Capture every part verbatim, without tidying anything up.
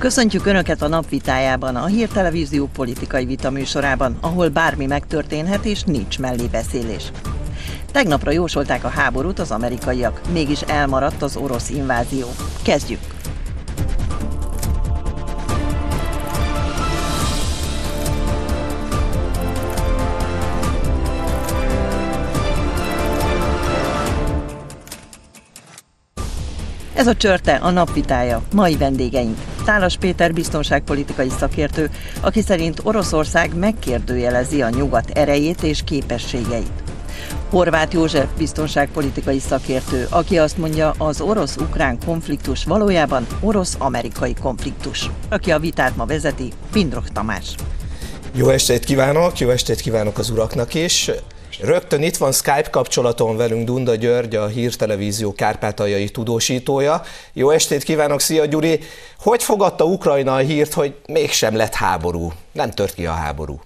Köszöntjük Önöket a napvitájában, a Hír Televízió politikai vita műsorában, ahol bármi megtörténhet és nincs mellébeszélés. Tegnapra jósolták a háborút az amerikaiak, mégis elmaradt az orosz invázió. Kezdjük! Ez a Csörte, a napvitája, mai vendégeink. Tálas Péter biztonságpolitikai szakértő, aki szerint Oroszország megkérdőjelezi a nyugat erejét és képességeit. Horváth József biztonságpolitikai szakértő, aki azt mondja, az orosz-ukrán konfliktus valójában orosz-amerikai konfliktus. Aki a vitát ma vezeti, Pindroch Tamás. Jó estét kívánok, jó estét kívánok az uraknak is. Rögtön itt van Skype kapcsolaton velünk Dunda György, a Hír Televízió kárpátaljai tudósítója. Jó estét kívánok, szia Gyuri! Hogy fogadta Ukrajna a hírt, hogy mégsem lett háború? Nem tört ki a háború.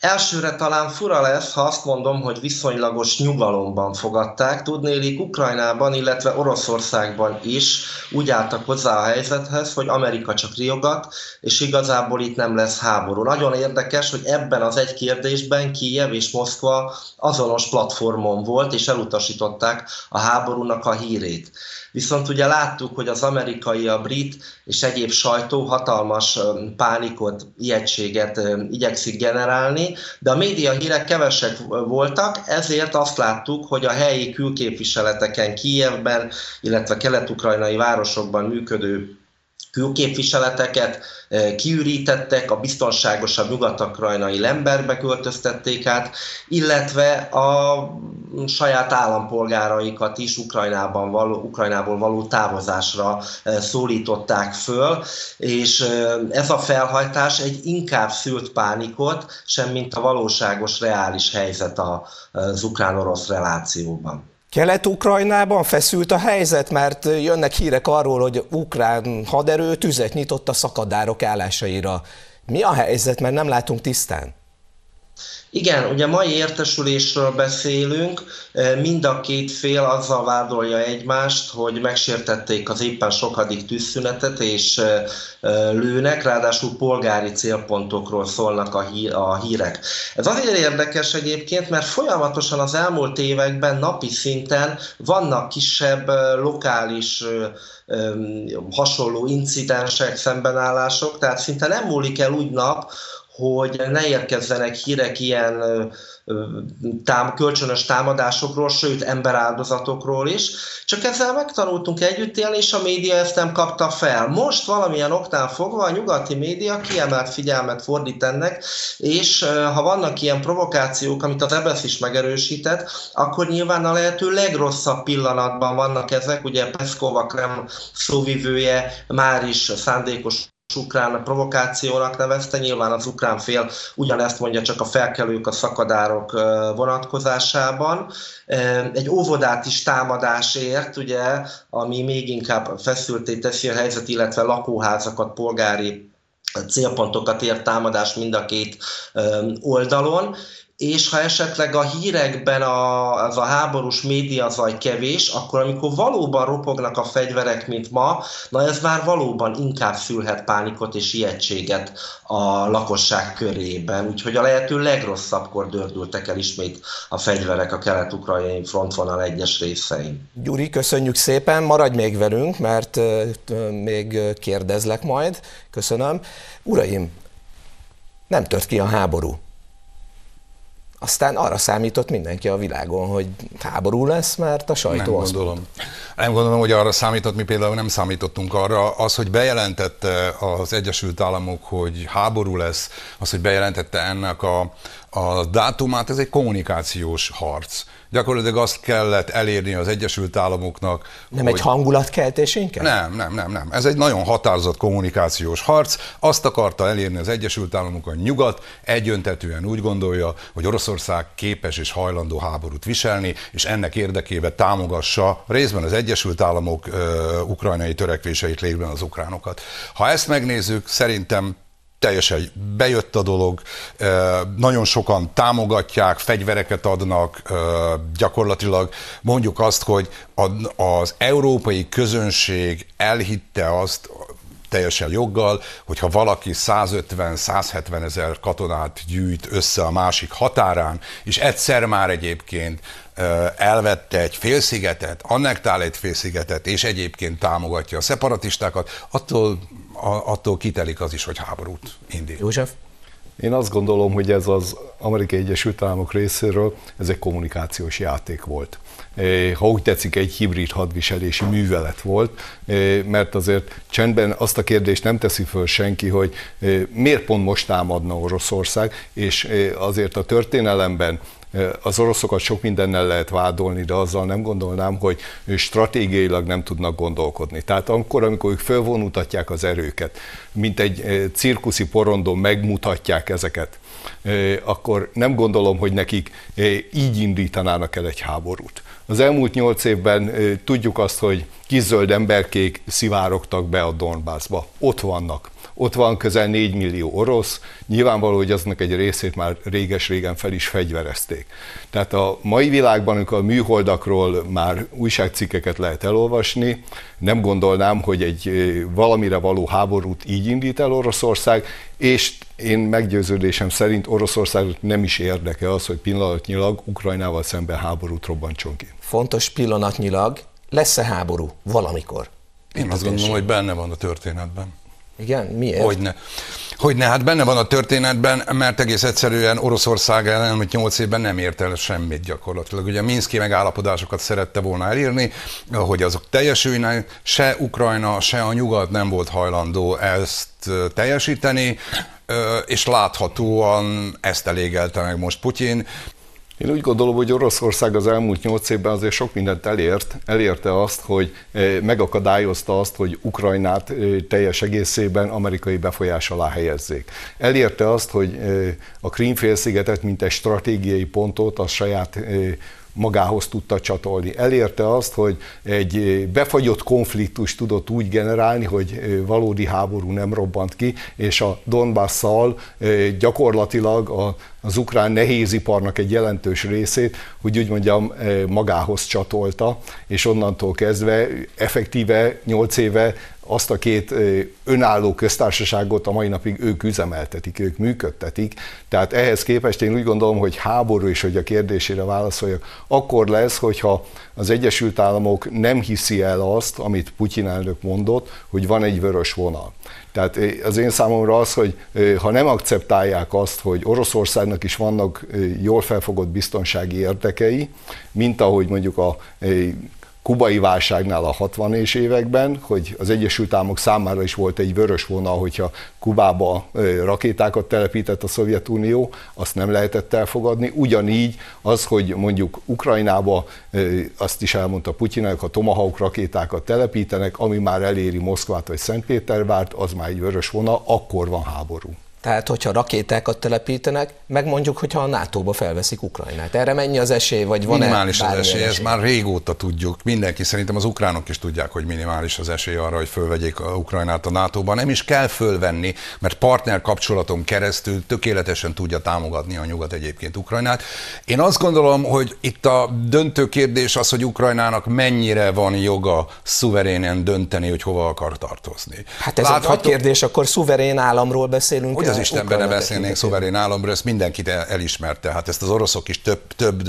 Elsőre talán fura lesz, ha azt mondom, hogy viszonylagos nyugalomban fogadták. Tudnélik, Ukrajnában, illetve Oroszországban is úgy álltak hozzá a helyzethez, hogy Amerika csak riogat, és igazából itt nem lesz háború. Nagyon érdekes, hogy ebben az egy kérdésben Kijev és Moszkva azonos platformon volt, és elutasították a háborúnak a hírét. Viszont ugye láttuk, hogy az amerikai, a brit és egyéb sajtó hatalmas pánikot, ijegységet igyekszik generálni, de a média hírek kevesek voltak, ezért azt láttuk, hogy a helyi külképviseleteken, Kijevben, illetve kelet-ukrajnai városokban működő külképviseleteket kiürítettek, a biztonságosabb nyugat-ukrajnai Lembergbe költöztették át, illetve a saját állampolgáraikat is Ukrajnában való, Ukrajnából való távozásra szólították föl, és ez a felhajtás egy inkább szült pánikot, semmint a valóságos, reális helyzet az ukrán-orosz relációban. Kelet-Ukrajnában feszült a helyzet, mert jönnek hírek arról, hogy ukrán haderő tüzet nyitott a szakadárok állásaira. Mi a helyzet, mert nem látunk tisztán? Igen, ugye mai értesülésről beszélünk, mind a két fél azzal vádolja egymást, hogy megsértették az éppen sokadik tűzszünetet, és lőnek, ráadásul polgári célpontokról szólnak a hírek. Ez azért érdekes egyébként, mert folyamatosan az elmúlt években napi szinten vannak kisebb lokális hasonló incidensek, szembenállások, tehát szinte nem múlik el úgy nap, hogy ne érkezzenek hírek ilyen tám, kölcsönös támadásokról, sőt emberáldozatokról is, csak ezzel megtanultunk együtt élni, és a média ezt nem kapta fel. Most valamilyen oknál fogva a nyugati média kiemelt figyelmet fordít ennek, és ha vannak ilyen provokációk, amit az EBESZ is megerősített, akkor nyilván a lehető legrosszabb pillanatban vannak ezek, ugye Peszkov, a Kreml szóvivője már is szándékos ukrán provokációnak nevezte, nyilván az ukrán fél ugyanezt mondja, csak a felkelők, a szakadárok vonatkozásában. Egy óvodát is támadásért, ugye, ami még inkább feszültté teszi a helyzet, illetve lakóházakat, polgári célpontokat ért támadás mind a két oldalon. És ha esetleg a hírekben a, az a háborús médiazaj kevés, akkor amikor valóban ropognak a fegyverek, mint ma, na ez már valóban inkább szülhet pánikot és ijegységet a lakosság körében. Úgyhogy a lehető legrosszabbkor dördültek el ismét a fegyverek a kelet-ukrajnai frontvonal egyes részein. Gyuri, köszönjük szépen, maradj még velünk, mert még kérdezlek majd. Köszönöm. Uraim, nem tört ki a háború. Aztán arra számított mindenki a világon, hogy háború lesz, mert a sajtó nem azt gondolom. Mondta. Nem gondolom, hogy arra számított, mi például nem számítottunk arra. Az, hogy bejelentette az Egyesült Államok, hogy háború lesz, az, hogy bejelentette ennek a, a dátumát, ez egy kommunikációs harc. Gyakorlatilag azt kellett elérni az Egyesült Államoknak. Nem hogy... egy hangulatkeltés inkább? Nem, nem, nem, nem. Ez egy nagyon határozott kommunikációs harc. Azt akarta elérni az Egyesült Államok, a nyugat egyöntetűen úgy gondolja, hogy Oroszország képes és hajlandó háborút viselni, és ennek érdekében támogassa részben az Egyesült Államok ö, ukrajnai törekvéseit, lényegben az ukránokat. Ha ezt megnézzük, szerintem teljesen bejött a dolog, nagyon sokan támogatják, fegyvereket adnak, gyakorlatilag mondjuk azt, hogy az európai közönség elhitte azt, teljesen joggal, hogyha valaki százötven-százhetven ezer katonát gyűjt össze a másik határán, és egyszer már egyébként elvette egy félszigetet, annektál egy félszigetet, és egyébként támogatja a szeparatistákat, attól, attól kitelik az is, hogy háborút indít. József? Én azt gondolom, hogy ez az Amerikai Egyesült Államok részéről ez egy kommunikációs játék volt. Ha úgy tetszik, egy hibrid hadviselési művelet volt, mert azért csendben azt a kérdést nem teszi föl senki, hogy miért pont most támadna Oroszország, és azért a történelemben az oroszokat sok mindennel lehet vádolni, de azzal nem gondolnám, hogy stratégiailag nem tudnak gondolkodni. Tehát akkor, amikor ők fölvonultatják az erőket, mint egy cirkuszi porondon megmutatják ezeket, akkor nem gondolom, hogy nekik így indítanának el egy háborút. Az elmúlt nyolc évben tudjuk azt, hogy kis zöld emberkék szivárogtak be a Donbassba. Ott vannak. Ott van közel négy millió orosz, nyilvánvaló, hogy aznak egy részét már réges-régen fel is fegyverezték. Tehát a mai világban, amikor a műholdakról már újságcikkeket lehet elolvasni, nem gondolnám, hogy egy valamire való háborút így indít el Oroszország, és én meggyőződésem szerint Oroszországot nem is érdeke az, hogy pillanatnyilag Ukrajnával szemben háborút robbantson ki. Fontos pillanatnyilag, lesz-e háború valamikor? Én azt gondolom, hogy benne van a történetben. Igen, miért? Hogyne. Hogyne, hát benne van a történetben, mert egész egyszerűen Oroszország ellen, hogy nyolc évben nem ért el semmit gyakorlatilag. Ugye a minszki megállapodásokat szerette volna elírni, hogy azok teljesüljenek, se Ukrajna, se a nyugat nem volt hajlandó ezt teljesíteni, és láthatóan ezt elégelte meg most Putyin. Én úgy gondolom, hogy Oroszország az elmúlt nyolc évben azért sok mindent elért. Elérte azt, hogy megakadályozta azt, hogy Ukrajnát teljes egészében amerikai befolyás alá helyezzék. Elérte azt, hogy a Krím-félszigetet, mint egy stratégiai pontot, a saját magához tudta csatolni. Elérte azt, hogy egy befagyott konfliktus tudott úgy generálni, hogy valódi háború nem robbant ki, és a Donbasszal gyakorlatilag az ukrán nehéziparnak egy jelentős részét, hogy úgy mondjam, magához csatolta, és onnantól kezdve effektíve nyolc éve azt a két önálló köztársaságot a mai napig ők üzemeltetik, ők működtetik. Tehát ehhez képest én úgy gondolom, hogy háború is, hogy a kérdésére válaszoljak, akkor lesz, hogyha az Egyesült Államok nem hiszi el azt, amit Putyin elnök mondott, hogy van egy vörös vonal. Tehát az én számomra az, hogy ha nem akceptálják azt, hogy Oroszországnak is vannak jól felfogott biztonsági érdekei, mint ahogy mondjuk a kubai válságnál a hatvanas években, hogy az Egyesült Államok számára is volt egy vörös vonal, hogyha Kubába rakétákat telepített a Szovjetunió, azt nem lehetett elfogadni. Ugyanígy az, hogy mondjuk Ukrajnába, azt is elmondta Putyinak, ha Tomahawk rakétákat telepítenek, ami már eléri Moszkvát vagy Szentpétervárt, az már egy vörös vonal, akkor van háború. Tehát, hogyha rakétákat telepítenek, meg mondjuk, hogyha a nátóba felveszik Ukrajnát. Erre mennyi az esély, vagy van-e? Minimális az esély, esély, ezt már régóta tudjuk. Mindenki, szerintem az ukránok is tudják, hogy minimális az esély arra, hogy fölvegyék a Ukrajnát a nátóba. Nem is kell fölvenni, mert partner kapcsolaton keresztül tökéletesen tudja támogatni a nyugat egyébként Ukrajnát. Én azt gondolom, hogy itt a döntő kérdés az, hogy Ukrajnának mennyire van joga szuverénen dönteni, hogy hova akar tartozni. Hát ez Látható... a kérdés, akkor szuverén államról beszélünk. Hogy az Istenben ne beszélnénk szuverén államról, ezt mindenkit elismerte. Hát ezt az oroszok is több, több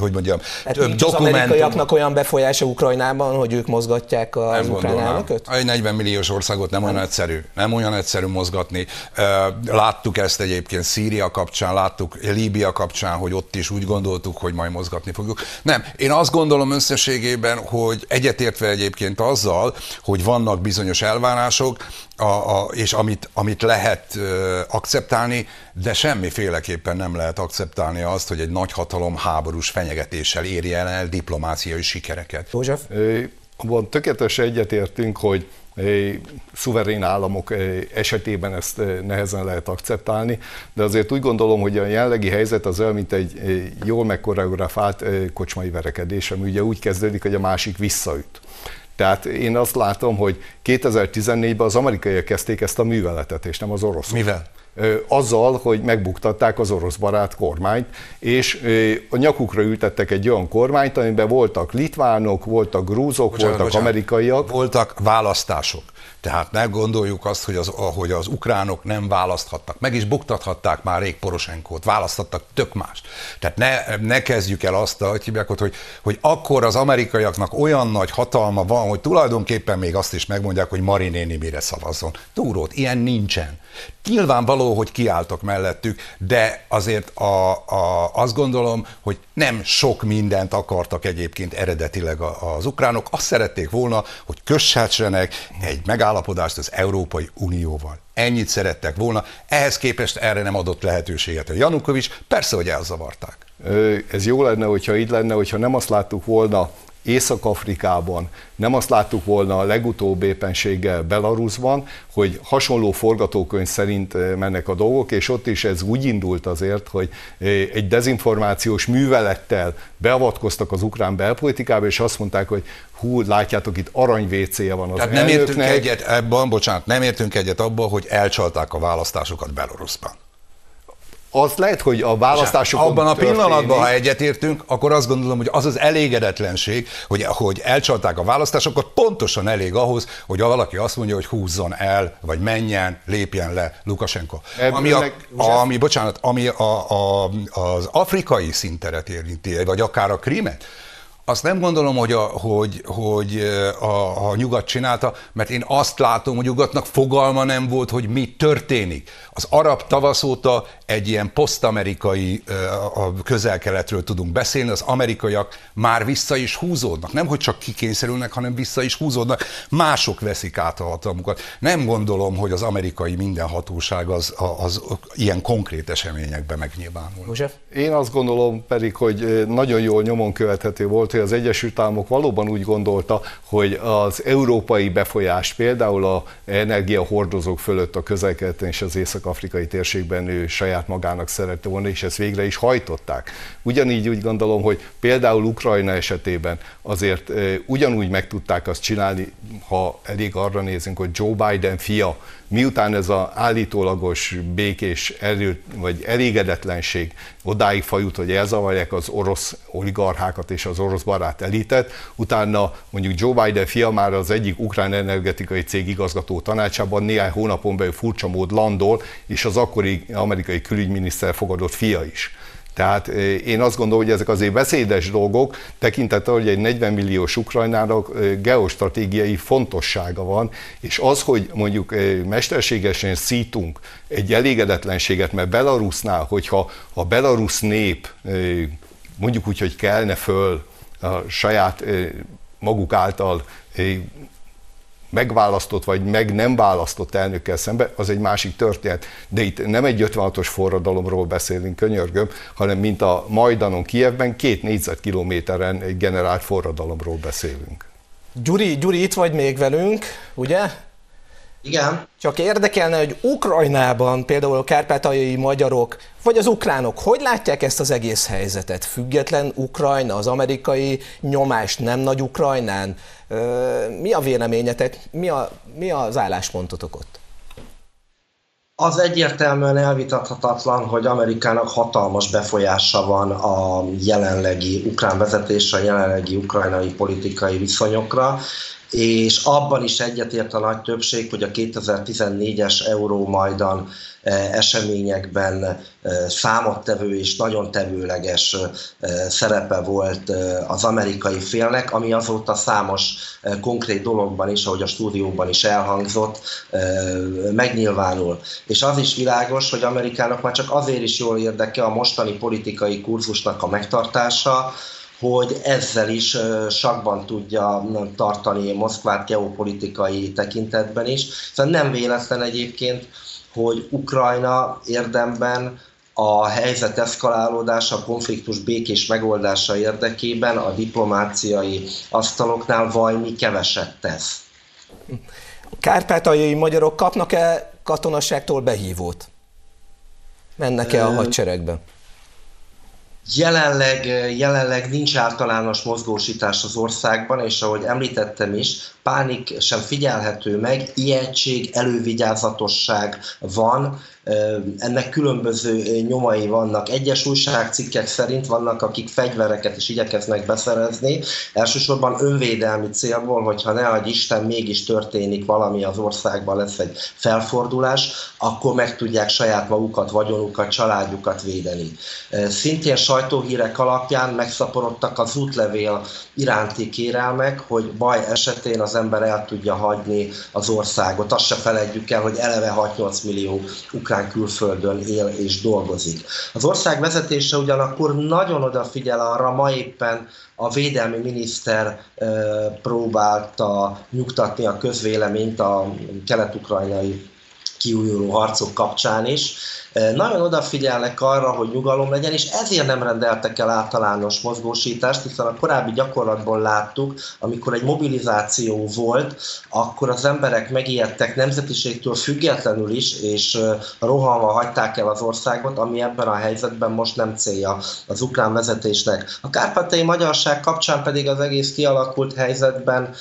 hogy mondjam, hát több dokumentum. Az amerikaiaknak olyan befolyása Ukrajnában, hogy ők mozgatják az ukrán államot? Egy negyven milliós országot nem, nem olyan egyszerű. Nem olyan egyszerű mozgatni. Láttuk ezt egyébként Szíria kapcsán, láttuk Líbia kapcsán, hogy ott is úgy gondoltuk, hogy majd mozgatni fogjuk. Nem, én azt gondolom összességében, hogy egyetértve egyébként azzal, hogy vannak bizonyos elvárások, a, a, és amit, amit lehet akceptálni, de semmiféleképpen nem lehet akceptálni azt, hogy egy nagyhatalom háborús fenyegetéssel érje el diplomáciai sikereket. József? Abban tökéletesen egyetértünk, hogy szuverén államok esetében ezt nehezen lehet akceptálni, de azért úgy gondolom, hogy a jelenlegi helyzet az olyan, mint egy jól megkoreográfált kocsmai verekedés, ami ugye úgy kezdődik, hogy a másik visszaüt. Tehát én azt látom, hogy kétezer-tizennégyben az amerikaiak kezdték ezt a műveletet, és nem az oroszok. Mivel? azzal, hogy megbuktatták az orosz barát kormányt, és a nyakukra ültettek egy olyan kormányt, amiben voltak litvánok, voltak grúzok, bocsánat, voltak bocsánat. amerikaiak. Voltak választások. Tehát ne gondoljuk azt, hogy az, ahogy az ukránok nem választhattak. Meg is buktathatták már rég Poroshenkót, választhattak tök mást. Tehát ne, ne kezdjük el azt, hogy, hogy akkor az amerikaiaknak olyan nagy hatalma van, hogy tulajdonképpen még azt is megmondják, hogy Mari néni mire szavazzon. Túrót, ilyen nincsen. Nyilvánvaló, hogy kiálltok mellettük, de azért a, a, azt gondolom, hogy nem sok mindent akartak egyébként eredetileg az ukránok. Azt szerették volna, hogy köshetsenek egy megállapodást az Európai Unióval. Ennyit szerettek volna, ehhez képest erre nem adott lehetőséget a Janukovics, persze, hogy elzavarták. Ez jó lenne, hogyha így lenne, hogyha nem azt láttuk volna Észak-Afrikában, nem azt láttuk volna a legutóbb éppenséggel Belarusban, hogy hasonló forgatókönyv szerint mennek a dolgok, és ott is ez úgy indult azért, hogy egy dezinformációs művelettel beavatkoztak az ukrán belpolitikába, és azt mondták, hogy hú, látjátok, itt aranyvécéje van az Tehát nem elnöknek. értünk egyet ebben, bocsánat, nem értünk egyet abban, hogy elcsalták a választásokat Belarusban. Az lehet, hogy a választásokon abban a pillanatban, történik. Ha egyetértünk, akkor azt gondolom, hogy az az elégedetlenség, hogy, hogy elcsalták a választásokat, pontosan elég ahhoz, hogy valaki azt mondja, hogy húzzon el, vagy menjen, lépjen le Lukashenko. Ami, a, ami, bocsánat, ami a, a, az afrikai színteret érinti, vagy akár a Krímet, azt nem gondolom, hogy, a, hogy, hogy a, a nyugat csinálta, mert én azt látom, hogy nyugatnak fogalma nem volt, hogy mi történik. Az arab tavasz óta egy ilyen posztamerikai közel-keletről tudunk beszélni, az amerikaiak már vissza is húzódnak. Nem, hogy csak kikényszerülnek, hanem vissza is húzódnak. Mások veszik át a hatalmukat. Nem gondolom, hogy az amerikai minden hatóság az, az ilyen konkrét eseményekben megnyilvánul. József? Én azt gondolom pedig, hogy nagyon jól nyomon követhető volt, hogy az Egyesült Államok valóban úgy gondolta, hogy az európai befolyás például az energiahordozók fölött a közel-keleten és az észak-afrikai térségben ő saját magának szerette volna, és ezt végre is hajtották. Ugyanígy úgy gondolom, hogy például Ukrajna esetében azért ugyanúgy meg tudták azt csinálni, ha elég arra nézünk, hogy Joe Biden fia, miután ez az állítólagos békés erő, vagy elégedetlenség odáig fajult, hogy elzavarják az orosz oligarchákat és az orosz barát elitet, utána mondjuk Joe Biden fia már az egyik ukrán energetikai cég igazgató tanácsában néhány hónapon belül furcsa mód landol, és az akkori amerikai külügyminiszter fogadott fia is. Tehát én azt gondolom, hogy ezek azért veszélyes dolgok, tekintettel, hogy egy negyven milliós Ukrajnának geostratégiai fontossága van, és az, hogy mondjuk mesterségesen szítunk egy elégedetlenséget, mert Belarusnál, hogyha a belarusz nép mondjuk úgy, hogy kelne föl a saját maguk által megválasztott vagy meg nem választott elnökkel szemben, az egy másik történet. De itt nem egy ötvenhatos forradalomról beszélünk, könyörgöm, hanem mint a Majdanon Kijevben, két négyzetkilométeren egy generált forradalomról beszélünk. Gyuri, Gyuri, itt vagy még velünk, ugye? Igen. Csak érdekelne, hogy Ukrajnában például a kárpátaljai magyarok, vagy az ukránok, hogy látják ezt az egész helyzetet? Független Ukrajna, az amerikai nyomás nem nagy Ukrajnán. Mi a véleményetek, mi, a, mi az álláspontotok ott? Az egyértelműen elvitathatatlan, hogy Amerikának hatalmas befolyása van a jelenlegi ukrán vezetése, a jelenlegi ukrajnai politikai viszonyokra, és abban is egyetért a nagy többség, hogy a kétezer-tizennégyes Euró-Majdan eseményekben számottevő és nagyon tevőleges szerepe volt az amerikai félnek, ami azóta számos konkrét dologban is, ahogy a stúdióban is elhangzott, megnyilvánul. És az is világos, hogy Amerikának már csak azért is jól érdeke a mostani politikai kurzusnak a megtartása, hogy ezzel is sakban tudja tartani Moszkvát geopolitikai tekintetben is. Szóval nem véletlen egyébként, hogy Ukrajna érdemben a helyzet eszkalálódása, a konfliktus békés megoldása érdekében a diplomáciai asztaloknál valami keveset tesz. A kárpátaljai magyarok kapnak-e katonaságtól behívót? Mennek-e a hadseregbe? Jelenleg, jelenleg nincs általános mozgósítás az országban, és ahogy említettem is, pánik sem figyelhető meg, ijegység, elővigyázatosság van, ennek különböző nyomai vannak. Egyes újságcikkek szerint vannak, akik fegyvereket is igyekeznek beszerezni, elsősorban önvédelmi célból, hogyha ne adj Isten, mégis történik valami az országban, lesz egy felfordulás, akkor meg tudják saját magukat, vagyonukat, családjukat védeni. Szintén sajtóhírek alapján megszaporodtak az útlevél iránti kérelmek, hogy baj esetén az ember el tudja hagyni az országot. Azt se feledjük el, hogy eleve hat-nyolc millió ukrán külföldön él és dolgozik. Az ország vezetése ugyanakkor nagyon odafigyel arra, ma éppen a védelmi miniszter próbálta nyugtatni a közvéleményt a kelet-ukrajnai kiújuló harcok kapcsán is. Nagyon odafigyelnek arra, hogy nyugalom legyen, és ezért nem rendeltek el általános mozgósítást, hiszen a korábbi gyakorlatból láttuk, amikor egy mobilizáció volt, akkor az emberek megijedtek nemzetiségtől függetlenül is, és rohanva hagyták el az országot, ami ebben a helyzetben most nem célja az ukrán vezetésnek. A kárpátaljai magyarság kapcsán pedig az egész kialakult helyzetben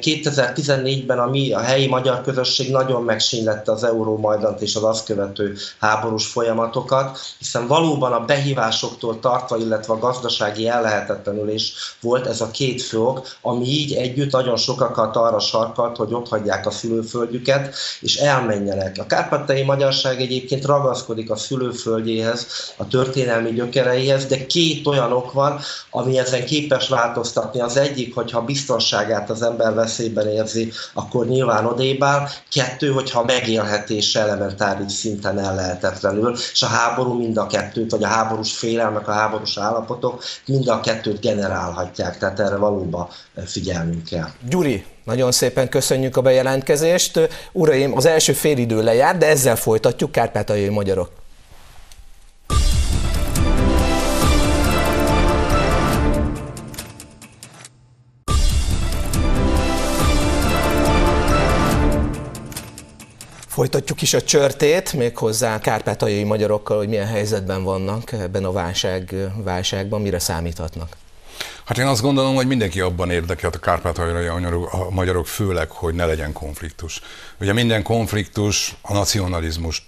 kétezer-tizennégyben a, mi, a helyi magyar közösség nagyon megsínylette az Euró-Majdant és az azt követő háború folyamatokat, hiszen valóban a behívásoktól tartva, illetve a gazdasági ellehetetlenülés volt ez a két fő ok, ami így együtt nagyon sokakat arra sarkalt, hogy ott hagyják a szülőföldjüket, és elmenjenek. A kárpátaljai magyarság egyébként ragaszkodik a szülőföldjéhez, a történelmi gyökereihez, de két olyan ok van, ami ezen képes változtatni. Az egyik, hogyha biztonságát az ember veszélyben érzi, akkor nyilván odébb áll. Kettő, hogyha megélhetése elementáris szinten el lehet. És a háború mind a kettőt, vagy a háborús félelmek, a háborús állapotok mind a kettőt generálhatják, tehát erre valóban figyelnünk kell. Gyuri, nagyon szépen köszönjük a bejelentkezést. Uraim, az első félidő lejár, de ezzel folytatjuk, kárpátaljai magyarok. Folytatjuk is a csörtét, méghozzá kárpátaljai magyarokkal, hogy milyen helyzetben vannak ebben a válság, válságban, mire számíthatnak. Hát én azt gondolom, hogy mindenki abban érdekelt, a kárpátaljai a magyarok főleg, hogy ne legyen konfliktus. Ugye minden konfliktus a nacionalizmust,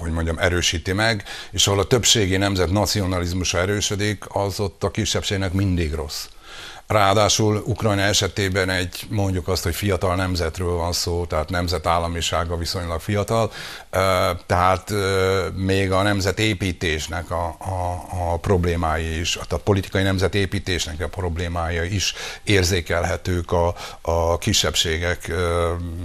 hogy mondjam, erősíti meg, és ahol a többségi nemzet nacionalizmusa erősödik, az ott a kisebbségnek mindig rossz. Ráadásul Ukrajna esetében egy, mondjuk azt, hogy fiatal nemzetről van szó, tehát nemzetállamisága viszonylag fiatal, tehát még a nemzetépítésnek a, a, a problémái is, tehát a politikai nemzetépítésnek a problémái is érzékelhetők a, a kisebbségek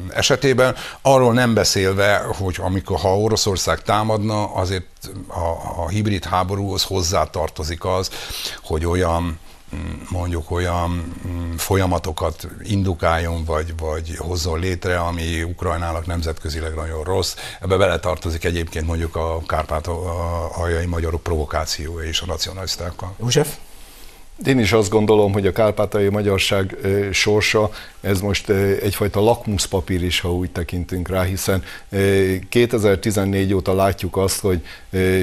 esetében. Arról nem beszélve, hogy amikor, ha Oroszország támadna, azért a, a hibrid háborúhoz hozzátartozik az, hogy olyan mondjuk olyan folyamatokat indukáljon, vagy, vagy hozzon létre, ami Ukrajnának nemzetközileg nagyon rossz. Ebbe beletartozik egyébként mondjuk a kárpátaljai magyarok provokációja és a nacionalistákkal. József? Én is azt gondolom, hogy a kárpátaljai magyarság sorsa, ez most egyfajta lakmuszpapír is, ha úgy tekintünk rá, hiszen kétezer-tizennégy óta látjuk azt, hogy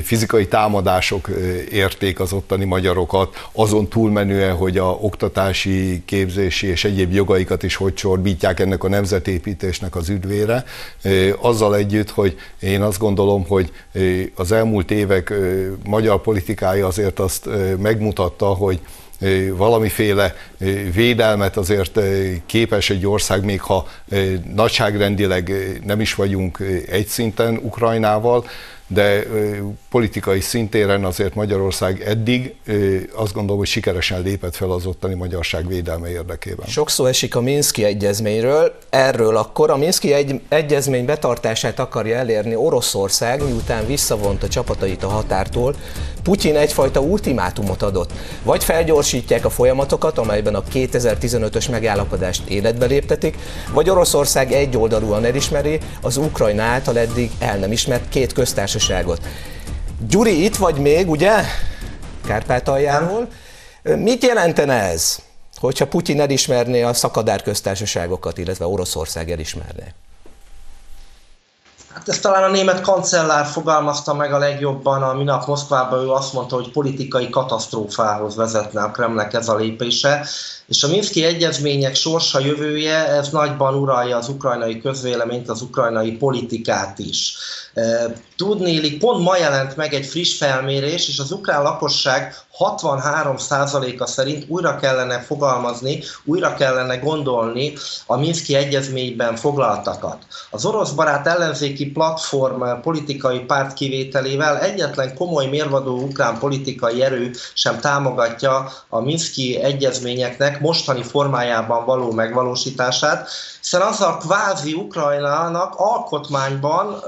fizikai támadások érték az ottani magyarokat, azon túlmenően, hogy a oktatási, képzési és egyéb jogaikat is hogy csorbítják ennek a nemzetépítésnek az üdvére. Azzal együtt, hogy én azt gondolom, hogy az elmúlt évek magyar politikája azért azt megmutatta, hogy valamiféle védelmet azért képes egy ország, még ha nagyságrendileg nem is vagyunk egy szinten Ukrajnával, de politikai szintéren azért Magyarország eddig azt gondolom, hogy sikeresen lépett fel az ottani magyarság védelme érdekében. Sok szó esik a Minszki egyezményről, erről akkor a Minszki egy, egyezmény betartását akarja elérni Oroszország, miután visszavonta csapatait a határtól. Putyin egyfajta ultimátumot adott. Vagy felgyorsítják a folyamatokat, amelyben a kétezer-tizenötös megállapodást életbe léptetik, vagy Oroszország egyoldalúan elismeri az Ukrajna által eddig el nem ismert két köztársaságot. Gyuri, itt vagy még, ugye? Kárpátaljáról. Mit jelentene ez, hogyha Putyin elismerné a szakadár köztársaságokat, illetve Oroszország elismerné? Hát ezt talán a német kancellár fogalmazta meg a legjobban a minap Moszkvában, ő azt mondta, hogy politikai katasztrófához vezetne a Kremlnek ez a lépése, és a minszki egyezmények sorsa, jövője, ez nagyban uralja az ukrajnai közvéleményt, az ukrajnai politikát is. Tudnélik, pont ma jelent meg egy friss felmérés, és az ukrán lakosság hatvanhárom százaléka szerint újra kellene fogalmazni, újra kellene gondolni a minszki egyezményben foglaltakat. Az orosz barát ellenzéki platform politikai párt kivételével egyetlen komoly mérvadó ukrán politikai erő sem támogatja a minszki egyezményeknek mostani formájában való megvalósítását, hiszen az a kvázi Ukrajnának alkotmányban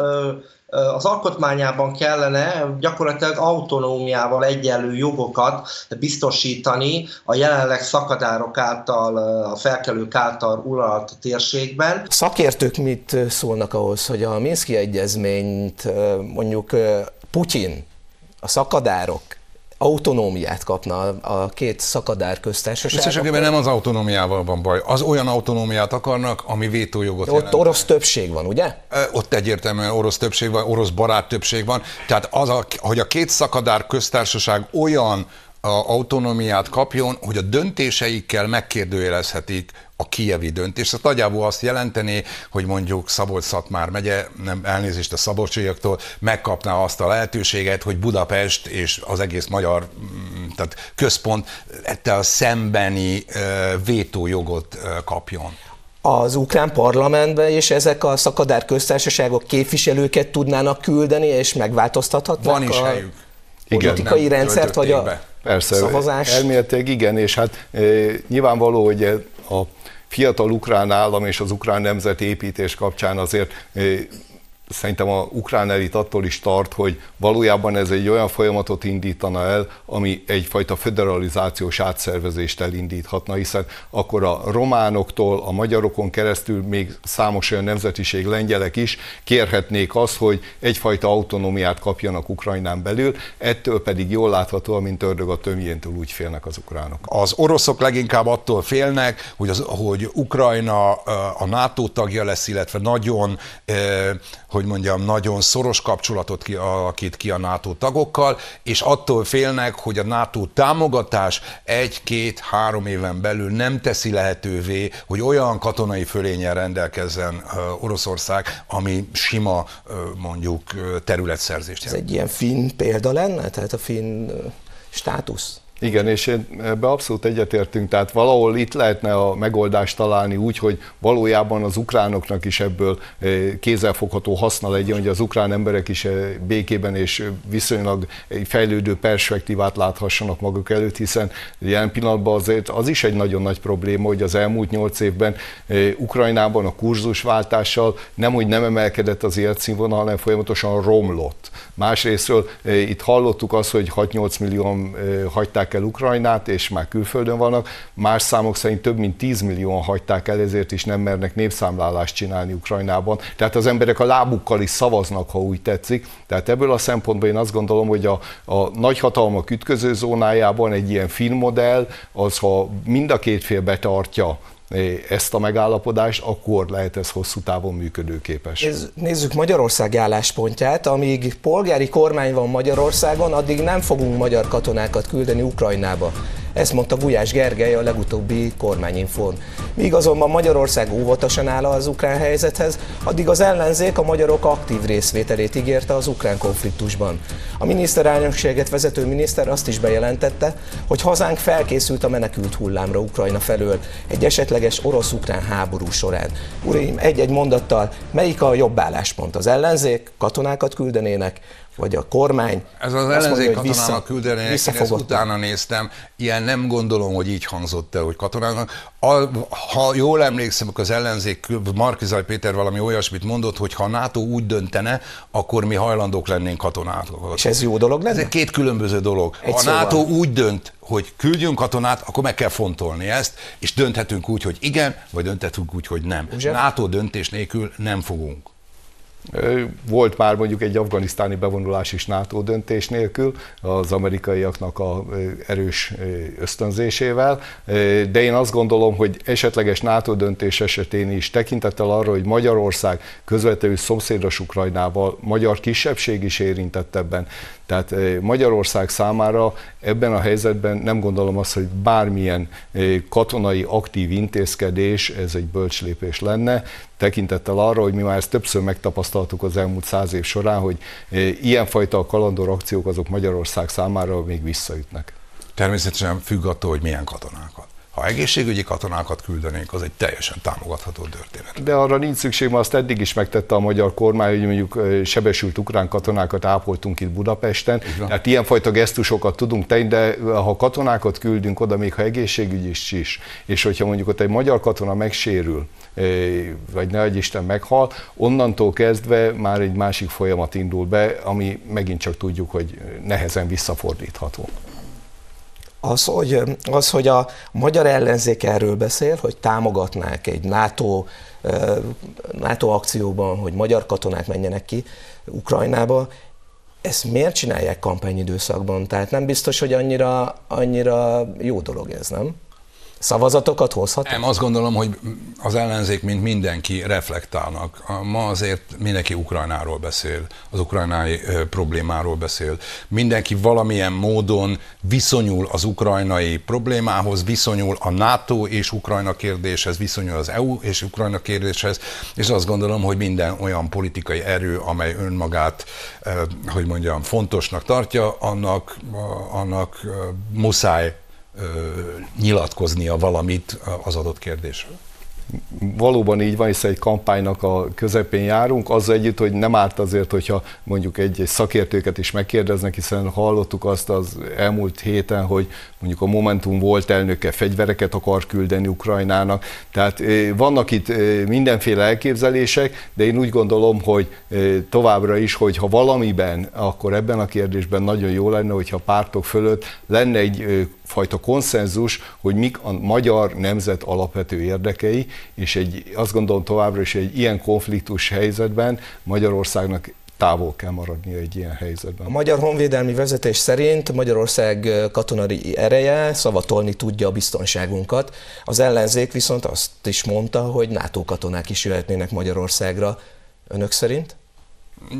az alkotmányában kellene gyakorlatilag autonómiával egyenlő jogokat biztosítani a jelenleg szakadárok által, a felkelők által uralt térségben. Szakértők mit szólnak ahhoz, hogy a minszki egyezményt mondjuk Putyin, a szakadárok autonómiát kapna a két szakadár köztársaság? Összességében nem az autonómiával van baj. Az olyan autonómiát akarnak, ami vétójogot jelent. Ott orosz többség van, ugye? Ott egyértelműen orosz többség van, orosz barát többség van. Tehát az, a, hogy a két szakadár köztársaság olyan autonómiát kapjon, hogy a döntéseikkel megkérdőjelezhetik a kijevi döntés. Ez nagyjából azt jelenteni, hogy mondjuk Szabolcs-Szatmár megye, nem elnézést a szabolcsiaktól, megkapná azt a lehetőséget, hogy Budapest és az egész magyar tehát központ ettől szembeni vétójogot kapjon. Az ukrán parlamentben és ezek a szakadár köztársaságok képviselőket tudnának küldeni, és megváltoztathatnak van is a helyük. Politikai igen, rendszert, vagy a persze, szavazás? Elméletileg igen, és hát e, nyilvánvaló, hogy a fiatal ukrán állam és az ukrán nemzeti építés kapcsán azért e, szerintem a ukrán elit attól is tart, hogy valójában ez egy olyan folyamatot indítana el, ami egyfajta föderalizációs átszervezést elindíthatna, hiszen akkor a románoktól, a magyarokon keresztül még számos olyan nemzetiség, lengyelek is kérhetnék azt, hogy egyfajta autonómiát kapjanak Ukrajnán belül, ettől pedig jól láthatóan, mint ördög a tömjéntől úgy félnek az ukránok. Az oroszok leginkább attól félnek, hogy, az, hogy Ukrajna a NATO tagja lesz, illetve nagyon... hogy hogy mondjam, nagyon szoros kapcsolatot alakít ki a NATO tagokkal, és attól félnek, hogy a NATO támogatás egy-két-három éven belül nem teszi lehetővé, hogy olyan katonai fölénnyel rendelkezzen Oroszország, ami sima, mondjuk, területszerzést jelent. Ez egy ilyen finn példa lenne? Tehát a finn státusz? Igen, és ebbe abszolút egyetértünk, tehát valahol itt lehetne a megoldást találni úgy, hogy valójában az ukránoknak is ebből kézzelfogható haszna legyen, hogy az ukrán emberek is békében és viszonylag fejlődő perspektívát láthassanak maguk előtt, hiszen ilyen pillanatban azért az is egy nagyon nagy probléma, hogy az elmúlt nyolc évben Ukrajnában a kurzusváltással nem úgy nem emelkedett az életszínvonal, hanem folyamatosan romlott. Másrésztről itt hallottuk azt, hogy hat-nyolc millióan hagyták el Ukrajnát, és már külföldön vannak. Más számok szerint több mint tíz millióan hagyták el, ezért is nem mernek népszámlálást csinálni Ukrajnában. Tehát az emberek a lábukkal is szavaznak, ha úgy tetszik. Tehát ebből a szempontból én azt gondolom, hogy a, a nagyhatalmak ütköző zónájában egy ilyen finn modell, az ha mind a két fél betartja ezt a megállapodást, akkor lehet ez hosszú távon működőképes. Nézzük Magyarország álláspontját. Amíg polgári kormány van Magyarországon, addig nem fogunk magyar katonákat küldeni Ukrajnába. Ezt mondta Gulyás Gergely a legutóbbi kormányinfón. Míg azonban Magyarország óvatosan áll az ukrán helyzethez, addig az ellenzék a magyarok aktív részvételét ígérte az ukrán konfliktusban. A miniszterelnökséget vezető miniszter azt is bejelentette, hogy hazánk felkészült a menekült hullámra Ukrajna felől egy esetleges orosz-ukrán háború során. Uraim, egy-egy mondattal, melyik a jobb álláspont? Az ellenzék, katonákat küldenének, vagy a kormány? Ez az ellenzék katonának küldenének, én utána néztem, ilyen nem gondolom, hogy így hangzott el, hogy katonának. A, ha jól emlékszem, akkor az ellenzék, Márki-Zay Péter valami olyasmit mondott, hogy ha a NATO úgy döntene, akkor mi hajlandók lennénk katonát. És ez jó dolog lenne? Ez két különböző dolog. Egy ha a szóval. NATO úgy dönt, hogy küldjünk katonát, akkor meg kell fontolni ezt, és dönthetünk úgy, hogy igen, vagy dönthetünk úgy, hogy nem. NATO döntés nélkül nem fogunk. Volt már mondjuk egy afganisztáni bevonulás is NATO döntés nélkül, az amerikaiaknak a erős ösztönzésével, de én azt gondolom, hogy esetleges NATO döntés esetén is tekintettel arra, hogy Magyarország közvetlenül szomszédos Ukrajnával, magyar kisebbség is érintett ebben. Tehát Magyarország számára ebben a helyzetben nem gondolom azt, hogy bármilyen katonai aktív intézkedés, ez egy bölcs lépés lenne, tekintettel arra, hogy mi már ezt többször megtapasztaltuk az elmúlt száz év során, hogy ilyenfajta kalandor akciók azok Magyarország számára még visszaütnek. Természetesen függ attól, hogy milyen katonákat. Ha egészségügyi katonákat küldenénk, az egy teljesen támogatható történet. De arra nincs szükség, mert azt eddig is megtette a magyar kormány, hogy mondjuk sebesült ukrán katonákat ápoltunk itt Budapesten. Tehát ilyenfajta gesztusokat tudunk tenni, de ha katonákat küldünk oda, még ha egészségügyi is is, és hogyha mondjuk ott egy magyar katona megsérül, vagy ne Isten meghal, onnantól kezdve már egy másik folyamat indul be, ami megint csak tudjuk, hogy nehezen visszafordítható. Az hogy, az, hogy a magyar ellenzék erről beszél, hogy támogatnák egy NATO, NATO akcióban, hogy magyar katonák menjenek ki Ukrajnába, ezt miért csinálják kampányidőszakban? Tehát nem biztos, hogy annyira, annyira jó dolog ez, nem? Szavazatokat hozhat? Nem, azt gondolom, hogy az ellenzék, mint mindenki, reflektálnak. Ma azért mindenki Ukrajnáról beszél, az ukrajnai problémáról beszél. Mindenki valamilyen módon viszonyul az ukrajnai problémához, viszonyul a NATO és Ukrajna kérdéshez, viszonyul az é u és Ukrajna kérdéshez, és azt gondolom, hogy minden olyan politikai erő, amely önmagát, hogy mondjam, fontosnak tartja, annak, annak muszáj nyilatkoznia valamit az adott kérdésről. Valóban így van, hiszen egy kampánynak a közepén járunk, azzal együtt, hogy nem árt azért, hogyha mondjuk egy, egy szakértőket is megkérdeznek, hiszen hallottuk azt az elmúlt héten, hogy mondjuk a Momentum volt elnöke fegyvereket akar küldeni Ukrajnának. Tehát vannak itt mindenféle elképzelések, de én úgy gondolom, hogy továbbra is, hogy ha valamiben, akkor ebben a kérdésben nagyon jó lenne, hogyha pártok fölött lenne egy fajta konszenzus, hogy mik a magyar nemzet alapvető érdekei, és egy, azt gondolom továbbra is, egy ilyen konfliktus helyzetben Magyarországnak távol kell maradnia egy ilyen helyzetben. A magyar honvédelmi vezetés szerint Magyarország katonai ereje szavatolni tudja a biztonságunkat. Az ellenzék viszont azt is mondta, hogy NATO katonák is jöhetnének Magyarországra. Önök szerint?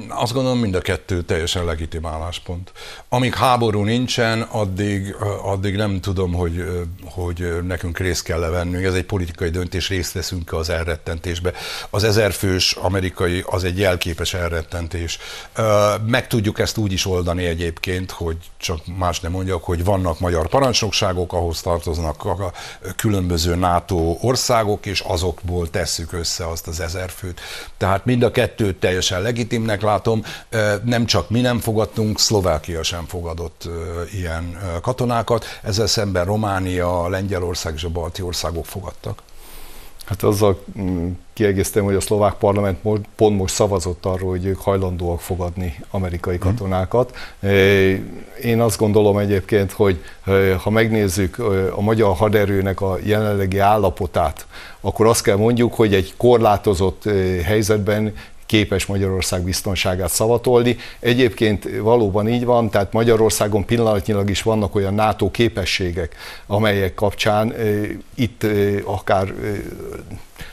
Azt gondolom, mind a kettő teljesen legitim álláspont. Amíg háború nincsen, addig, addig nem tudom, hogy, hogy nekünk részt kell levennünk. Ez egy politikai döntés, részt veszünk az elrettentésbe. Az ezerfős amerikai az egy jelképes elrettentés. Meg tudjuk ezt úgy is oldani egyébként, hogy csak más nem mondjak, hogy vannak magyar parancsnokságok, ahhoz tartoznak a különböző NATO országok, és azokból tesszük össze azt az ezerfőt. Tehát mind a kettő teljesen legitim. Látom, nem csak mi nem fogadtunk, Szlovákia sem fogadott ilyen katonákat, ezzel szemben Románia, Lengyelország és a balti országok fogadtak. Hát azzal kiegésztem, hogy a szlovák parlament pont most szavazott arról, hogy ők hajlandóak fogadni amerikai katonákat. Én azt gondolom egyébként, hogy ha megnézzük a magyar haderőnek a jelenlegi állapotát, akkor azt kell mondjuk, hogy egy korlátozott helyzetben képes Magyarország biztonságát szavatolni. Egyébként valóban így van, tehát Magyarországon pillanatnyilag is vannak olyan NATO képességek, amelyek kapcsán itt akár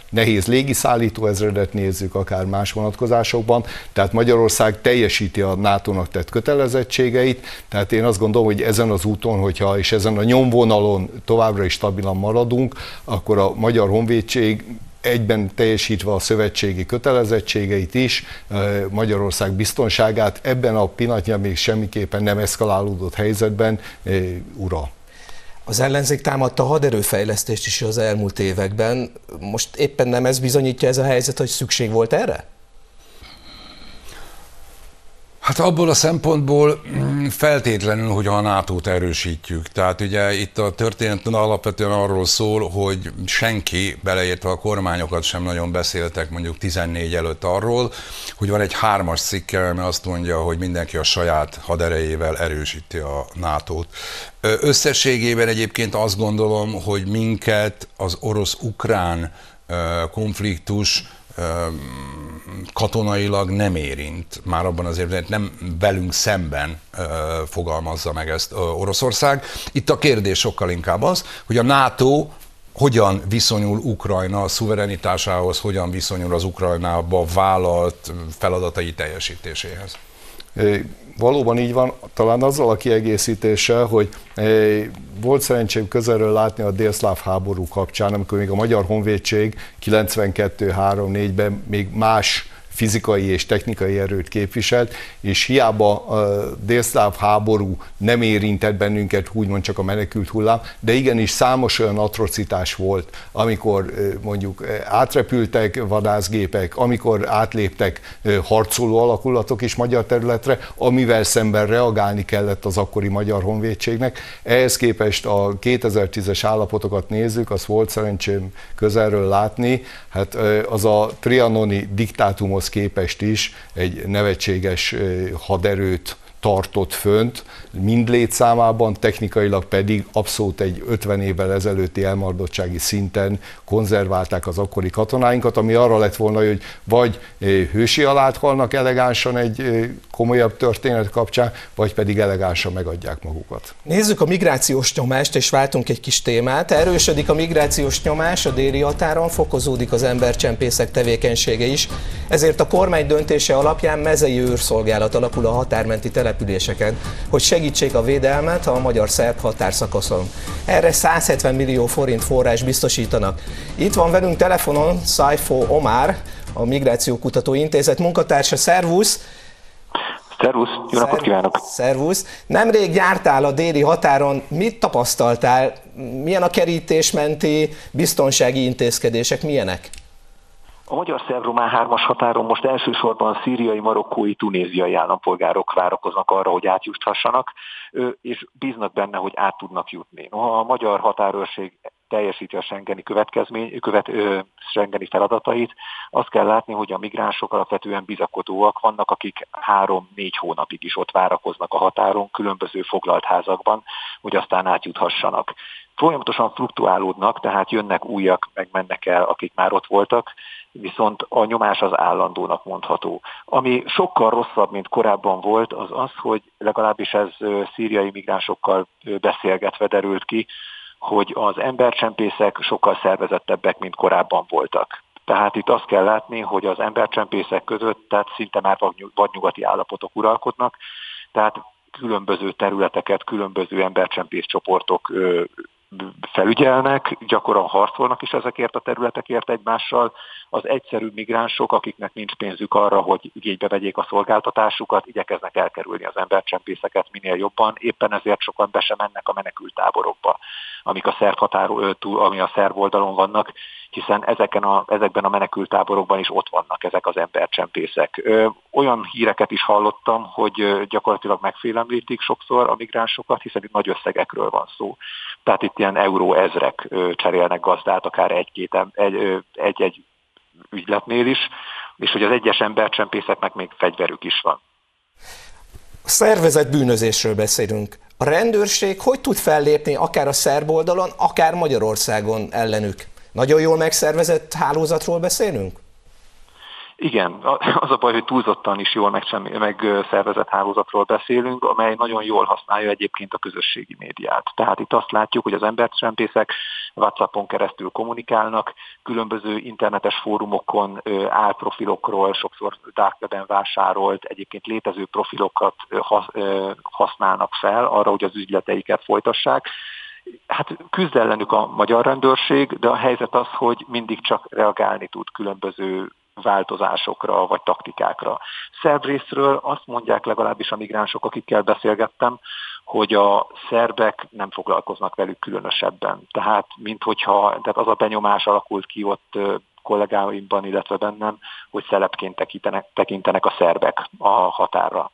nehéz légiszállító ezredet nézzük, akár más vonatkozásokban, tehát Magyarország teljesíti a nátónak tett kötelezettségeit, tehát én azt gondolom, hogy ezen az úton, hogyha és ezen a nyomvonalon továbbra is stabilan maradunk, akkor a Magyar Honvédség egyben teljesítve a szövetségi kötelezettségeit is, Magyarország biztonságát ebben a pillanatnyilag még semmiképpen nem eszkalálódott helyzetben ura. Az ellenzék támadta a haderőfejlesztést is az elmúlt években. Most éppen nem ez bizonyítja ez a helyzet, hogy szükség volt erre? Hát abból a szempontból feltétlenül, hogy a nátót erősítjük. Tehát ugye itt a történet alapvetően arról szól, hogy senki, beleértve a kormányokat sem nagyon beszéltek mondjuk tizennégy előtt arról, hogy van egy hármas cikke, ami azt mondja, hogy mindenki a saját haderejével erősíti a nátót. Összességében egyébként azt gondolom, hogy minket az orosz-ukrán konfliktus katonailag nem érint, már abban az értelemben, nem velünk szemben fogalmazza meg ezt Oroszország. Itt a kérdés sokkal inkább az, hogy a NATO hogyan viszonyul Ukrajna a szuverenitásához, hogyan viszonyul az Ukrajnába vállalt feladatai teljesítéséhez. Valóban így van, talán azzal a kiegészítéssel, hogy volt szerencsém közelről látni a délszláv háború kapcsán, amikor még a Magyar Honvédség kilencvenkettő három négyben még más fizikai és technikai erőt képviselt, és hiába a délszláv háború nem érintett bennünket, úgymond csak a menekült hullám, de igenis számos olyan atrocitás volt, amikor mondjuk átrepültek vadászgépek, amikor átléptek harcoló alakulatok is magyar területre, amivel szemben reagálni kellett az akkori Magyar Honvédségnek. Ehhez képest a kétezer-tízes állapotokat nézzük, azt volt szerencsém közelről látni, hát az a trianoni diktátumos képest is egy nevetséges haderőt tartott fönt, mind létszámában, technikailag pedig abszolút egy ötven évvel ezelőtti elmaradottsági szinten konzerválták az akkori katonáinkat, ami arra lett volna, hogy vagy hősi alált halnak elegánsan egy komolyabb történet kapcsán, vagy pedig elegánsan megadják magukat. Nézzük a migrációs nyomást, és váltunk egy kis témát. Erősödik a migrációs nyomás, a déli határon fokozódik az embercsempészek tevékenysége is, ezért a kormány döntése alapján mezei őrszolgálat alakul a határmenti településeken, hogy segítsék a védelmet a magyar-szerb határszakaszon. Erre százhetven millió forint forrás biztosítanak. Itt van velünk telefonon Szajfó Omár, a Migrációkutató Intézet munkatársa. Szervusz! Szervusz! Jó napot kívánok! Szervusz! Nemrég jártál a déli határon, mit tapasztaltál? Milyen a kerítésmenti biztonsági intézkedések, milyenek? A magyar-szerb-román hármas határon most elsősorban szíriai, marokkói, tunéziai állampolgárok várakoznak arra, hogy átjuthassanak, és bíznak benne, hogy át tudnak jutni. Noha a magyar határőrség teljesíti a schengeni, következmény, követ, ö, schengeni feladatait, azt kell látni, hogy a migránsok alapvetően bizakodóak, vannak, akik három-négy hónapig is ott várakoznak a határon, különböző foglalt házakban, hogy aztán átjuthassanak. Folyamatosan fluktuálódnak, tehát jönnek újak, meg mennek el, akik már ott voltak, viszont a nyomás az állandónak mondható. Ami sokkal rosszabb, mint korábban volt, az az, hogy legalábbis ez szíriai migránsokkal beszélgetve derült ki, hogy az embercsempészek sokkal szervezettebbek, mint korábban voltak. Tehát itt azt kell látni, hogy az embercsempészek között, tehát szinte már vadnyugati állapotok uralkodnak, tehát különböző területeket, különböző embercsempész csoportok felügyelnek, gyakran harcolnak is ezekért a területekért egymással. Az egyszerű migránsok, akiknek nincs pénzük arra, hogy igénybe vegyék a szolgáltatásukat, igyekeznek elkerülni az embercsempészeket minél jobban, éppen ezért sokan be sem mennek a menekültáborokba, amik a szerb határon, ami a szerb oldalon vannak, hiszen ezeken a, ezekben a menekültáborokban is ott vannak ezek az embercsempészek. Olyan híreket is hallottam, hogy gyakorlatilag megfélemlítik sokszor a migránsokat, hiszen itt nagy összegekről van szó. Tehát itt ilyen euró ezrek cserélnek gazdát, akár egy-egy ügyletnél is, és hogy az egyes embercsempészeknek még fegyverük is van. A szervezett bűnözésről beszélünk. A rendőrség hogy tud fellépni akár a szerb oldalon, akár Magyarországon ellenük? Nagyon jól megszervezett hálózatról beszélünk? Igen, az a baj, hogy túlzottan is jól megszervezett hálózatról beszélünk, amely nagyon jól használja egyébként a közösségi médiát. Tehát itt azt látjuk, hogy az embercsempészek WhatsAppon keresztül kommunikálnak, különböző internetes fórumokon álprofilokról, sokszor dark webben vásárolt, egyébként létező profilokat használnak fel arra, hogy az ügyleteiket folytassák. Hát küzd ellenük a magyar rendőrség, de a helyzet az, hogy mindig csak reagálni tud különböző változásokra vagy taktikákra. Szerb részről azt mondják legalábbis a migránsok, akikkel beszélgettem, hogy a szerbek nem foglalkoznak velük különösebben. Tehát, mint hogyha, tehát az a benyomás alakult ki ott kollégáimban, illetve bennem, hogy szelepként tekintenek, tekintenek a szerbek a határra.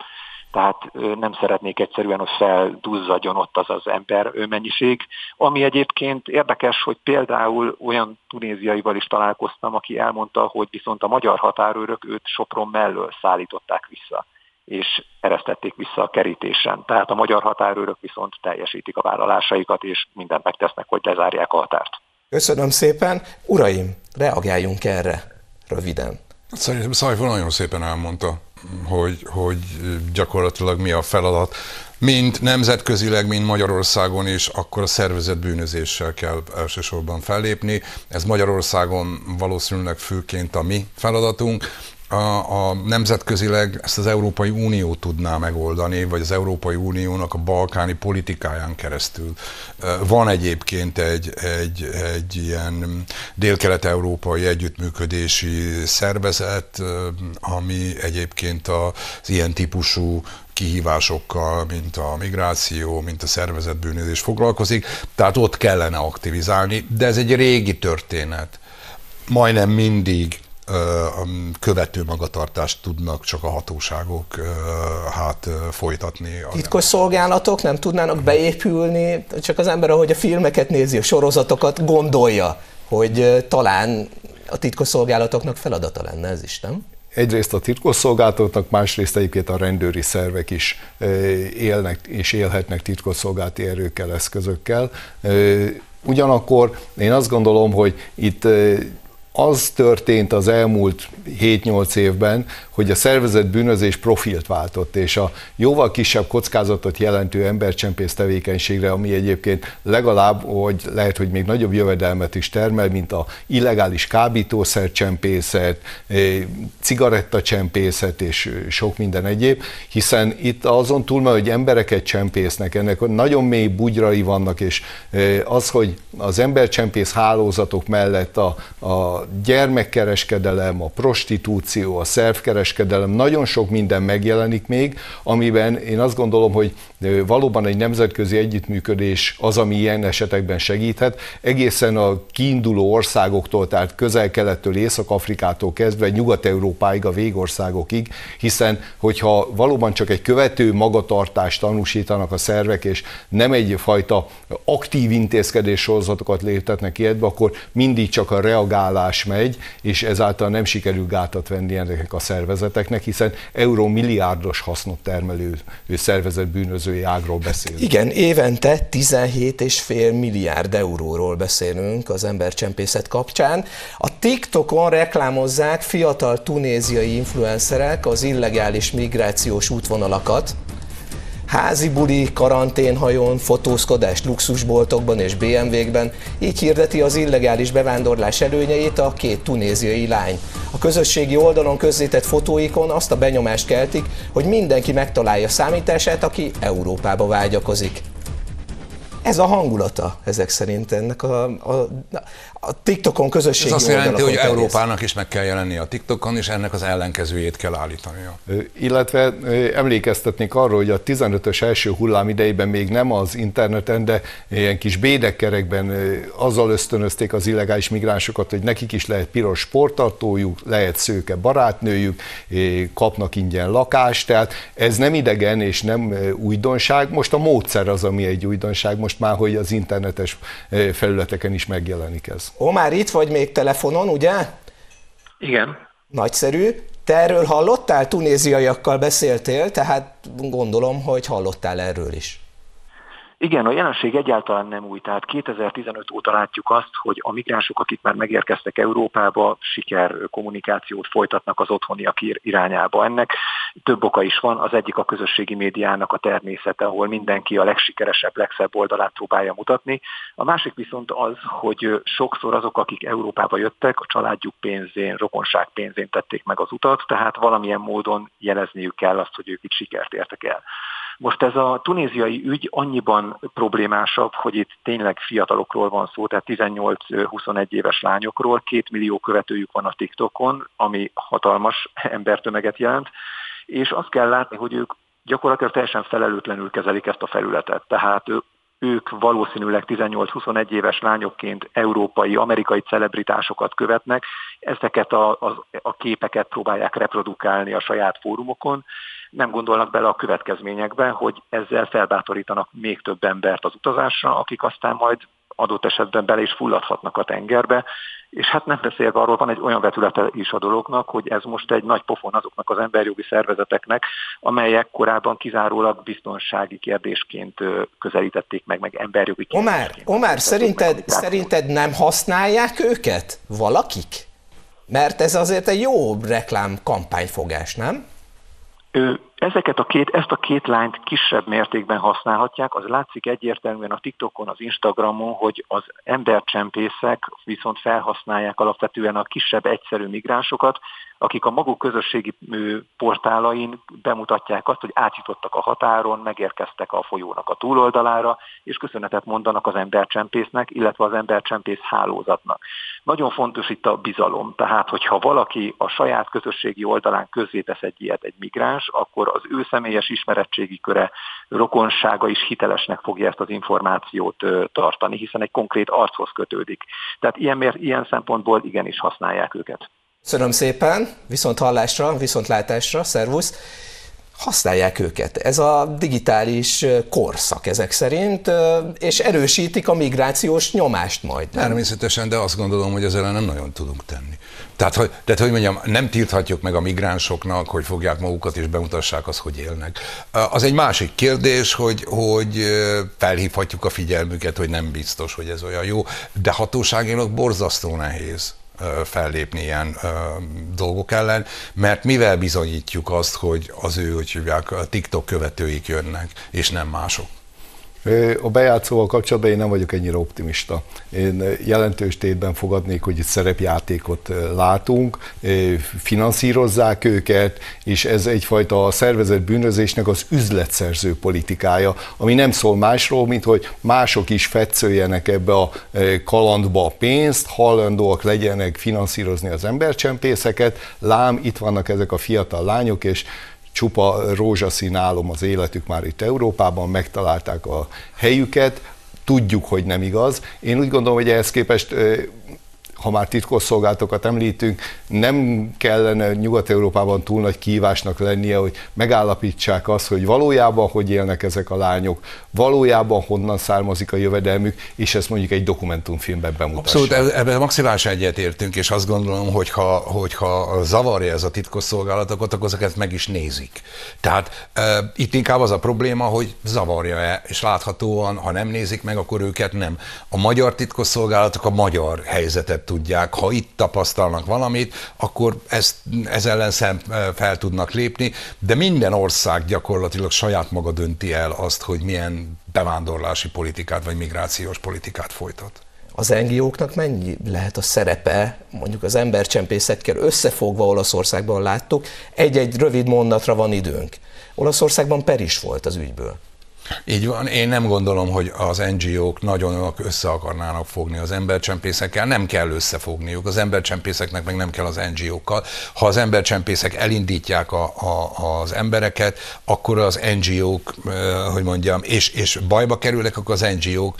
Tehát nem szeretnék egyszerűen, hogy felduzzadjon ott az az ember mennyiség. Ami egyébként érdekes, hogy például olyan tunéziaival is találkoztam, aki elmondta, hogy viszont a magyar határőrök őt Sopron mellől szállították vissza, és eresztették vissza a kerítésen. Tehát a magyar határőrök viszont teljesítik a vállalásaikat, és mindent megtesznek, hogy lezárják a határt. Köszönöm szépen. Uraim, reagáljunk erre. röviden. Szerintem Szajfó nagyon szépen elmondta, hogy, hogy gyakorlatilag mi a feladat. Mint nemzetközileg, mint Magyarországon is, akkor a szervezett bűnözéssel kell elsősorban fellépni. Ez Magyarországon valószínűleg főként a mi feladatunk. A, a nemzetközileg ezt az Európai Unió tudná megoldani, vagy az Európai Uniónak a balkáni politikáján keresztül. Van egyébként egy, egy, egy ilyen délkelet-európai együttműködési szervezet, ami egyébként az ilyen típusú kihívásokkal, mint a migráció, mint a szervezett bűnözés foglalkozik, tehát ott kellene aktivizálni, de ez egy régi történet. Majdnem mindig követő magatartást tudnak csak a hatóságok hát folytatni. Titkos szolgálatok nem tudnának beépülni, csak az ember, ahogy a filmeket nézi, a sorozatokat gondolja, hogy talán a titkos szolgálatoknak feladata lenne ez is, nem? Egyrészt a titkosszolgálatoknak, másrészt egyébként a rendőri szervek is élnek és élhetnek titkosszolgálati erőkkel, eszközökkel. Ugyanakkor én azt gondolom, hogy itt az történt az elmúlt hét-nyolc évben, hogy a szervezett bűnözés profilt váltott, és a jóval kisebb kockázatot jelentő embercsempész tevékenységre, ami egyébként legalább, hogy lehet, hogy még nagyobb jövedelmet is termel, mint a illegális kábítószercsempészet, cigarettacsempészet és sok minden egyéb, hiszen itt azon túl, hogy embereket csempésznek, ennek nagyon mély bugyrai vannak, és az, hogy az embercsempész hálózatok mellett a, a A gyermekkereskedelem, a prostitúció, a szervkereskedelem, nagyon sok minden megjelenik még, amiben én azt gondolom, hogy valóban egy nemzetközi együttműködés az, ami ilyen esetekben segíthet, egészen a kiinduló országoktól, tehát közel-kelettől, Észak-Afrikától kezdve Nyugat-Európáig, a végországokig, hiszen hogyha valóban csak egy követő magatartást tanúsítanak a szervek, és nem egyfajta aktív intézkedés sorozatokat léptetnek életbe, akkor mindig csak a reagálás megy, és ezáltal nem sikerül gátat venni ennek a szervezeteknek, hiszen euromilliárdos hasznot termelő szervezet bűnözői ágról beszélünk. Igen, évente tizenhét egész öt milliárd euróról beszélünk az embercsempészet kapcsán. A TikTokon reklámozzák fiatal tunéziai influencerek az illegális migrációs útvonalakat, házi buli, karanténhajón, fotózkodás luxusboltokban és bé em vé-kben, így hirdeti az illegális bevándorlás előnyeit a két tunéziai lány. A közösségi oldalon közzétett fotóikon azt a benyomást keltik, hogy mindenki megtalálja számítását, aki Európába vágyakozik. Ez a hangulata ezek szerint ennek a, a, a TikTokon közösségi oldalakon. Ez azt jelenti, hogy terjesz. Európának is meg kell jelenni a TikTokon, és ennek az ellenkezőjét kell állítania. Illetve emlékeztetnék arról, hogy a tizenötös első hullám idejében még nem az interneten, de ilyen kis bédekkerekben azzal ösztönözték az illegális migránsokat, hogy nekik is lehet piros sporttartójuk, lehet szőke barátnőjük, kapnak ingyen lakást, tehát ez nem idegen és nem újdonság. Most a módszer az, ami egy újdonság, most már, hogy az internetes felületeken is megjelenik ez. Omár, itt vagy még telefonon, ugye? Igen. Nagyszerű. Te erről hallottál? Tunéziaiakkal beszéltél, tehát gondolom, hogy hallottál erről is. Igen, a jelenség egyáltalán nem új. Tehát kétezer-tizenöt óta látjuk azt, hogy a migránsok, akik már megérkeztek Európába, siker kommunikációt folytatnak az otthoniak irányába. Ennek több oka is van. Az egyik a közösségi médiának a természete, ahol mindenki a legsikeresebb, legszebb oldalát próbálja mutatni. A másik viszont az, hogy sokszor azok, akik Európába jöttek, a családjuk pénzén, rokonság pénzén tették meg az utat, tehát valamilyen módon jelezniük kell azt, hogy ők itt sikert értek el. Most ez a tunéziai ügy annyiban problémásabb, hogy itt tényleg fiatalokról van szó, tehát tizennyolc-huszonegy éves lányokról, két millió követőjük van a TikTokon, ami hatalmas embertömeget jelent, és azt kell látni, hogy ők gyakorlatilag teljesen felelőtlenül kezelik ezt a felületet. Tehát ők valószínűleg tizennyolc-huszonegy éves lányokként európai, amerikai celebritásokat követnek, ezeket a, a, a képeket próbálják reprodukálni a saját fórumokon, nem gondolnak bele a következményekbe, hogy ezzel felbátorítanak még több embert az utazásra, akik aztán majd adott esetben bele is fulladhatnak a tengerbe, és hát nem beszélve arról, van egy olyan vetülete is a dolognak, hogy ez most egy nagy pofon azoknak az emberjogi szervezeteknek, amelyek korábban kizárólag biztonsági kérdésként közelítették meg, meg emberjogi kérdésként. Omár, Omár szerinted, szerinted nem használják őket valakik? Mert ez azért egy jó reklám kampányfogás, nem? Ezeket a két, ezt a két lányt kisebb mértékben használhatják, az látszik egyértelműen a TikTokon, az Instagramon, hogy az embercsempészek viszont felhasználják alapvetően a kisebb, egyszerű migránsokat, akik a maguk közösségi portálain bemutatják azt, hogy átjutottak a határon, megérkeztek a folyónak a túloldalára, és köszönetet mondanak az embercsempésznek, illetve az embercsempész hálózatnak. Nagyon fontos itt a bizalom, tehát hogyha valaki a saját közösségi oldalán közzétesz egy ilyet egy migráns, akkor az ő személyes ismeretségi köre, rokonsága is hitelesnek fogja ezt az információt tartani, hiszen egy konkrét archoz kötődik. Tehát ilyen, ilyen szempontból igenis használják őket. Köszönöm szépen, viszont hallásra, viszont látásra, szervusz. Használják őket. Ez a digitális korszak ezek szerint, és erősítik a migrációs nyomást majd. Nem? Természetesen, de azt gondolom, hogy ezzel nem nagyon tudunk tenni. Tehát hogy, tehát, hogy mondjam, nem tilthatjuk meg a migránsoknak, hogy fogják magukat és bemutassák azt, hogy élnek. Az egy másik kérdés, hogy, hogy felhívhatjuk a figyelmüket, hogy nem biztos, hogy ez olyan jó, de hatóságilag borzasztó nehéz fellépni ilyen ö, dolgok ellen, mert mivel bizonyítjuk azt, hogy az ő, hogy hívják, a TikTok követőik jönnek, és nem mások? A bejátszóval kapcsolatban én nem vagyok ennyire optimista. Én jelentős tétben fogadnék, hogy itt szerepjátékot látunk, finanszírozzák őket, és ez egyfajta a szervezett bűnözésnek az üzletszerző politikája, ami nem szól másról, mint hogy mások is fetszöljenek ebbe a kalandba a pénzt, hajlandóak legyenek finanszírozni az embercsempészeket, lám itt vannak ezek a fiatal lányok, és csupa rózsaszín álom az életük már itt Európában, megtalálták a helyüket, tudjuk, hogy nem igaz. Én úgy gondolom, hogy ehhez képest, ha már titkosszolgálatokat említünk, nem kellene Nyugat-Európában túl nagy kihívásnak lennie, hogy megállapítsák azt, hogy valójában hogy élnek ezek a lányok, valójában honnan származik a jövedelmük, és ezt mondjuk egy dokumentumfilmben bemutassák. Abszolút, ebben maximálisan egyetértünk, és azt gondolom, hogyha, hogyha zavarja ez a titkosszolgálatokat, akkor ezeket meg is nézik. Tehát e, itt inkább az a probléma, hogy zavarja-e, és láthatóan, ha nem nézik meg, akkor őket nem. A magyar titkosszolgálatok a magyar helyzetet tudják, ha itt tapasztalnak valamit, akkor ezt, ez ellen szem fel tudnak lépni, de minden ország gyakorlatilag saját maga dönti el azt, hogy milyen bevándorlási politikát vagy migrációs politikát folytat. Az en gé ó-knak mennyi lehet a szerepe, mondjuk az embercsempészekkel összefogva? Olaszországban láttuk, egy-egy rövid mondatra van időnk. Olaszországban per is volt az ügyből. Így van, én nem gondolom, hogy az en gé ó-k nagyon össze akarnának fogni az embercsempészekkel, nem kell összefogniuk, az embercsempészeknek meg nem kell az en gé ó-kkal. Ha az embercsempészek elindítják a, a, az embereket, akkor az en gé ó-k, hogy mondjam, és, és bajba kerülnek, akkor az en gé ó-k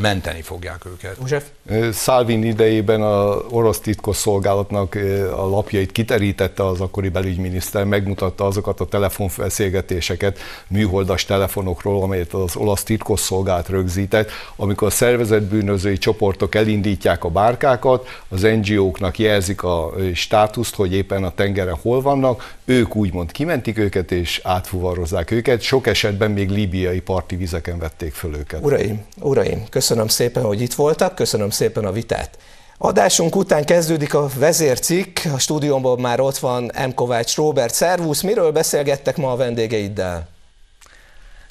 menteni fogják őket. József? Szálvin idejében az orosz titkosszolgálatnak a lapjait kiterítette az akkori belügyminiszter, megmutatta azokat a telefonbeszélgetéseket, műholdas telefonokról, amelyet az olasz titkosszolgálat rögzített, amikor a szervezett bűnözői csoportok elindítják a bárkákat, az en gé ó-knak jelzik a státuszt, hogy éppen a tengeren hol vannak, ők úgymond kimentik őket és átfuvarozzák őket, sok esetben még líbiai parti vizeken vették föl őket. Uraim, uraim, köszönöm szépen, hogy itt voltak, köszönöm szépen a vitát. Adásunk után kezdődik a vezércikk, a stúdiómban már ott van M. Kovács Róbert, szervusz, miről beszélgettek ma a vendégeiddel?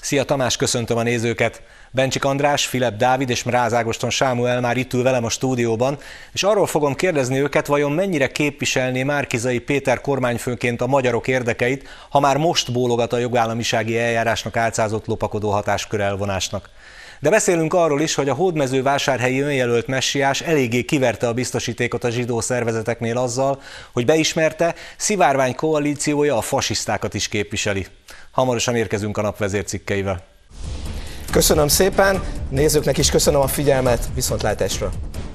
Szia Tamás, köszöntöm a nézőket! Bencsik András, Filipp Dávid és Mráz Ágoston Sámuel már itt ül velem a stúdióban, és arról fogom kérdezni őket, vajon mennyire képviselné Márki-Zay Péter kormányfőként a magyarok érdekeit, ha már most bólogat a jogállamisági eljárásnak álcázott lopakodó hatáskör elvonásnak. De beszélünk arról is, hogy a hódmezővásárhelyi önjelölt messiás eléggé kiverte a biztosítékot a zsidó szervezeteknél azzal, hogy beismerte, szivárvány koalíciója a fasisztákat is képviseli. Hamarosan érkezünk a nap vezércikkeivel. Köszönöm szépen, nézőknek is köszönöm a figyelmet, viszontlátásra!